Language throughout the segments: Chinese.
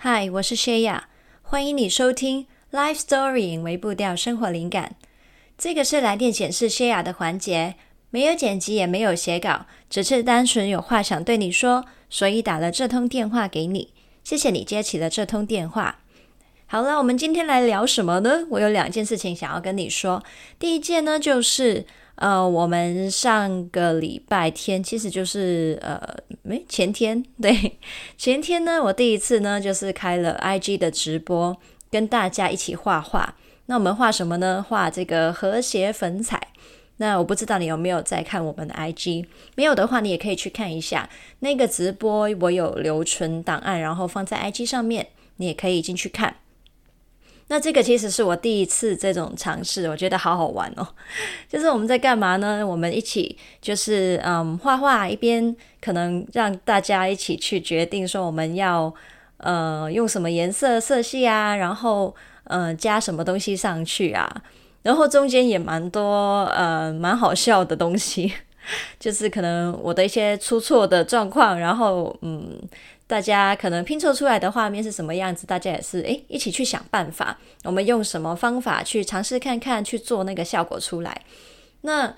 嗨，我是 Shaya， 欢迎你收听 lifestorying 为步调生活灵感。这个是来电显示 Shaya 的环节，没有剪辑也没有写稿，只是单纯有话想对你说，所以打了这通电话给你。谢谢你接起了这通电话。好了，我们今天来聊什么呢？我有两件事情想要跟你说。第一件呢，就是我们上个礼拜天，其实就是前天呢，我第一次呢就是开了 IG 的直播，跟大家一起画画。那我们画什么呢？画这个和谐粉彩。那我不知道你有没有在看我们的 IG， 没有的话你也可以去看一下那个直播，我有留存档案，然后放在 IG 上面，你也可以进去看。那这个其实是我第一次这种尝试，我觉得好好玩哦。就是我们在干嘛呢？我们一起就是画画，一边可能让大家一起去决定说我们要用什么颜色色系啊，然后加什么东西上去啊，然后中间也蛮多蛮好笑的东西，就是可能我的一些出错的状况，然后大家可能拼凑出来的画面是什么样子，大家也是一起去想办法，我们用什么方法去尝试看看，去做那个效果出来。那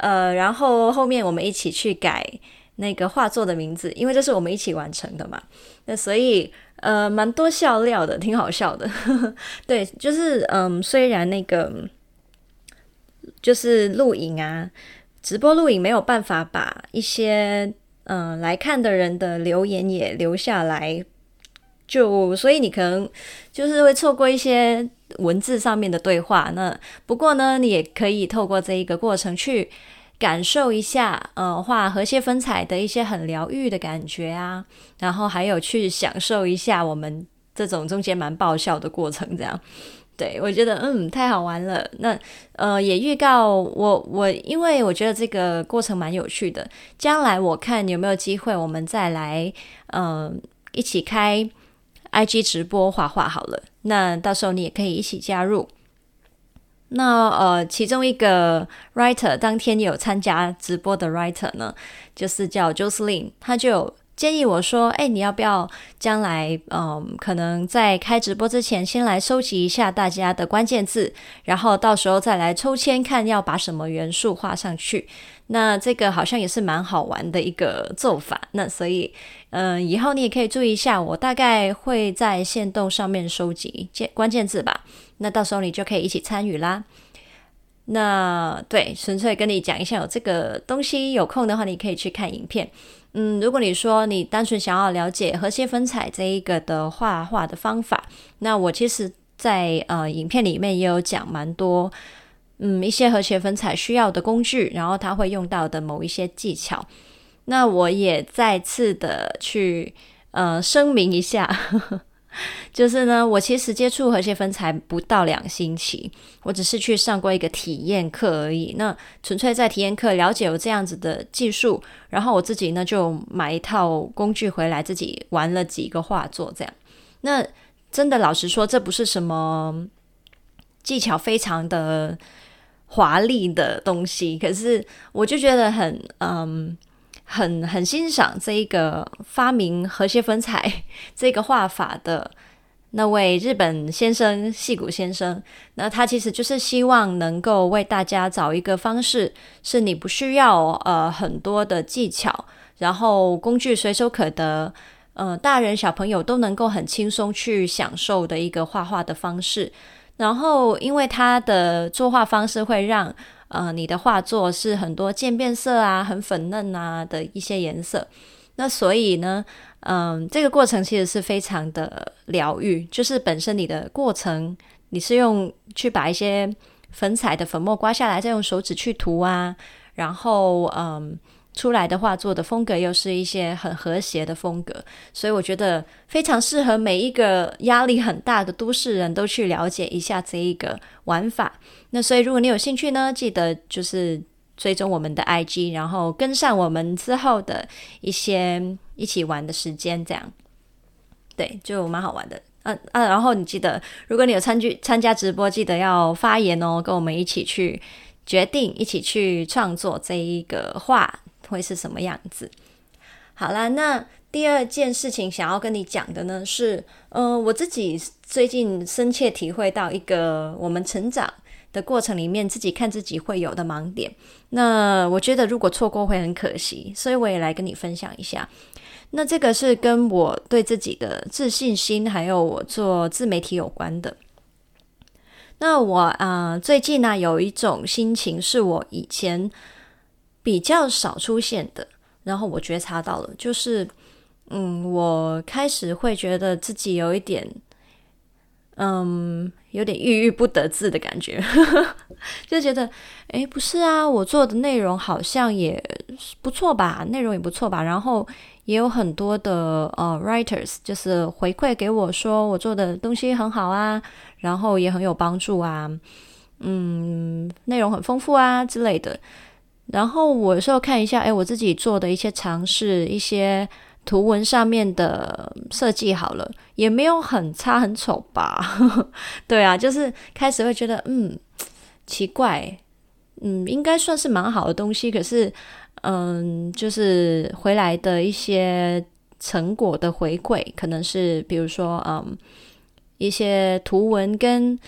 然后后面我们一起去改那个画作的名字，因为这是我们一起完成的嘛。那所以蛮多笑料的，挺好笑的。对，就是虽然那个就是录影啊，直播录影没有办法把一些来看的人的留言也留下来，所以你可能就是会错过一些文字上面的对话。那不过呢，你也可以透过这一个过程去感受一下画和谐粉彩的一些很疗愈的感觉啊，然后还有去享受一下我们这种中间蛮爆笑的过程这样。对，我觉得太好玩了。那也预告我因为我觉得这个过程蛮有趣的，将来我看有没有机会我们再来一起开 IG 直播画画好了，那到时候你也可以一起加入。那其中一个 writer 当天有参加直播的 writer 呢，就是叫 Jocelyn， 他就有建议我说你要不要将来可能在开直播之前先来收集一下大家的关键字，然后到时候再来抽签看要把什么元素画上去。那这个好像也是蛮好玩的一个做法，那所以以后你也可以注意一下，我大概会在限动上面收集关键字吧，那到时候你就可以一起参与啦。那对，纯粹跟你讲一下有这个东西，有空的话你可以去看影片。如果你说你单纯想要了解和谐粉彩这一个的画画的方法，那我其实在影片里面也有讲蛮多一些和谐粉彩需要的工具，然后它会用到的某一些技巧。那我也再次的去声明一下就是呢，我其实接触和谐粉彩不到2星期，我只是去上过一个体验课而已。那纯粹在体验课了解有这样子的技术，然后我自己呢就买一套工具回来，自己玩了几个画作这样。那真的老实说，这不是什么技巧非常的华丽的东西，可是我就觉得很欣赏这一个发明和谐粉彩这个画法的那位日本先生，细谷先生。那他其实就是希望能够为大家找一个方式，是你不需要很多的技巧，然后工具随手可得，大人小朋友都能够很轻松去享受的一个画画的方式。然后因为他的作画方式会让你的画作是很多渐变色啊，很粉嫩啊的一些颜色。那所以呢这个过程其实是非常的疗愈，就是本身你的过程你是用去把一些粉彩的粉末刮下来，再用手指去涂啊，然后出来的画作的风格又是一些很和谐的风格，所以我觉得非常适合每一个压力很大的都市人都去了解一下这一个玩法。那所以如果你有兴趣呢，记得就是追踪我们的 IG， 然后跟上我们之后的一些一起玩的时间这样。对，就蛮好玩的然后你记得如果你有参加直播，记得要发言哦，跟我们一起去决定，一起去创作这一个画会是什么样子。好啦，那第二件事情想要跟你讲的呢是，我自己最近深切体会到一个我们成长的过程里面自己看自己会有的盲点，那我觉得如果错过会很可惜，所以我也来跟你分享一下。那这个是跟我对自己的自信心还有我做自媒体有关的。那我最近呢有一种心情是我以前比较少出现的，然后我觉察到了，就是我开始会觉得自己有一点郁郁不得志的感觉就觉得不是啊，我做的内容好像也不错吧，内容也不错吧，然后也有很多的writers 就是回馈给我说我做的东西很好啊，然后也很有帮助啊，内容很丰富啊之类的。然后我有时候看一下我自己做的一些尝试，一些图文上面的设计好了，也没有很差很丑吧对啊，就是开始会觉得奇怪，应该算是蛮好的东西，可是就是回来的一些成果的回馈可能是比如说一些图文跟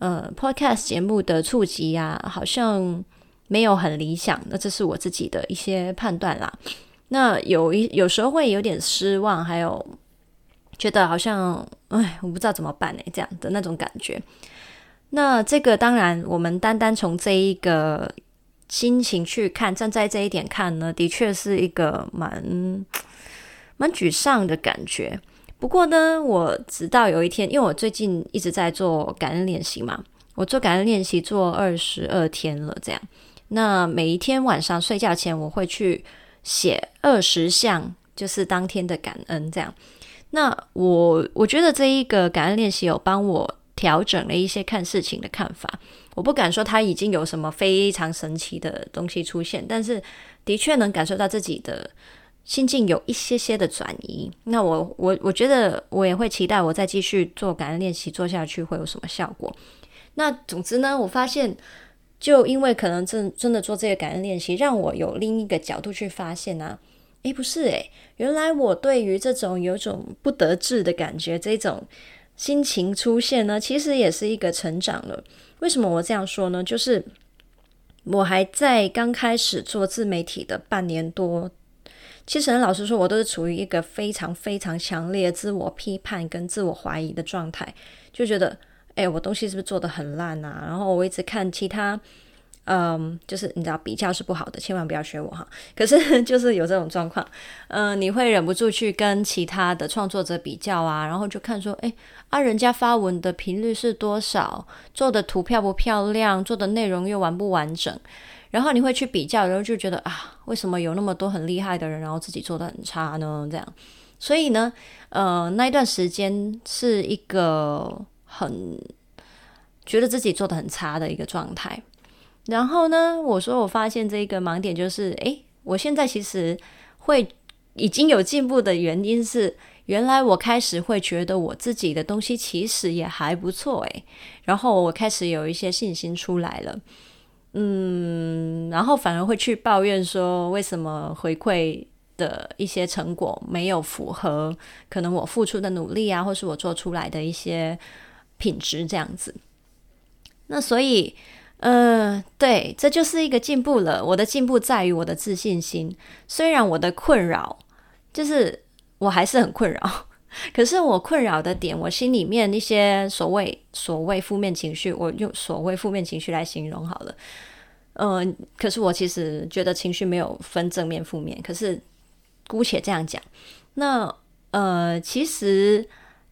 podcast 节目的触及啊，好像没有很理想，那这是我自己的一些判断啦。那有时候会有点失望，还有觉得好像我不知道怎么办这样的那种感觉。那这个当然我们单单从这一个心情去看，站在这一点看呢，的确是一个蛮沮丧的感觉。不过呢，我直到有一天，因为我最近一直在做感恩练习嘛，我做感恩练习做22天了这样。那每一天晚上睡觉前我会去写20项，就是当天的感恩这样。那我觉得这一个感恩练习有帮我调整了一些看事情的看法。我不敢说它已经有什么非常神奇的东西出现，但是的确能感受到自己的心境有一些些的转移。那我觉得我也会期待我再继续做感恩练习做下去会有什么效果。那总之呢，我发现就因为可能真的做这个感恩练习，让我有另一个角度去发现啊，不是原来我对于这种有种不得志的感觉，这种心情出现呢，其实也是一个成长了。为什么我这样说呢？就是我还在刚开始做自媒体的半年多，其实老实说，我都是处于一个非常非常强烈的自我批判跟自我怀疑的状态，就觉得我东西是不是做得很烂啊？然后我一直看其他，就是你知道比较是不好的，千万不要学我哈。可是就是有这种状况，你会忍不住去跟其他的创作者比较啊，然后就看说，人家发文的频率是多少，做的图漂不漂亮，做的内容又完不完整，然后你会去比较，然后就觉得啊，为什么有那么多很厉害的人，然后自己做得很差呢？这样，所以呢，那一段时间是一个很觉得自己做得很差的一个状态。然后呢，我发现这个盲点就是我现在其实会已经有进步的原因是，原来我开始会觉得我自己的东西其实也还不错然后我开始有一些信心出来了，然后反而会去抱怨说为什么回馈的一些成果没有符合可能我付出的努力啊，或是我做出来的一些品质这样子。那所以对，这就是一个进步了。我的进步在于我的自信心，虽然我的困扰就是我还是很困扰，可是我困扰的点，我心里面一些所谓负面情绪，我用所谓负面情绪来形容好了，可是我其实觉得情绪没有分正面负面，可是姑且这样讲。那其实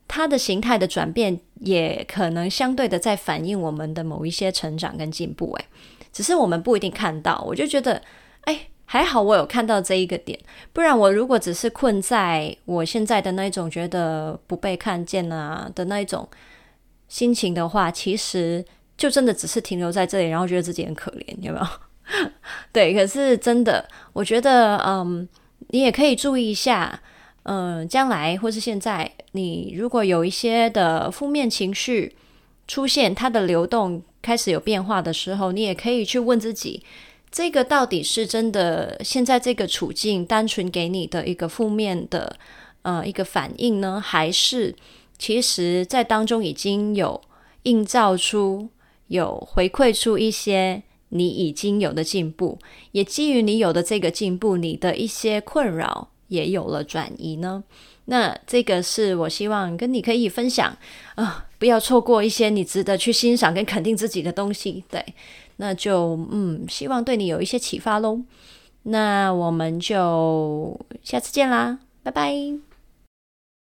它的形态的转变也可能相对的在反映我们的某一些成长跟进步只是我们不一定看到。我就觉得还好我有看到这一个点，不然我如果只是困在我现在的那一种觉得不被看见啊的那一种心情的话，其实就真的只是停留在这里，然后觉得自己很可怜，有没有对，可是真的我觉得你也可以注意一下，将来或是现在你如果有一些的负面情绪出现，它的流动开始有变化的时候，你也可以去问自己，这个到底是真的现在这个处境单纯给你的一个负面的一个反应呢，还是其实在当中已经有映照出有回馈出一些你已经有的进步，也基于你有的这个进步，你的一些困扰也有了转移呢？那这个是我希望跟你可以分享不要错过一些你值得去欣赏跟肯定自己的东西。对，那就希望对你有一些启发咯。那我们就下次见啦，拜拜。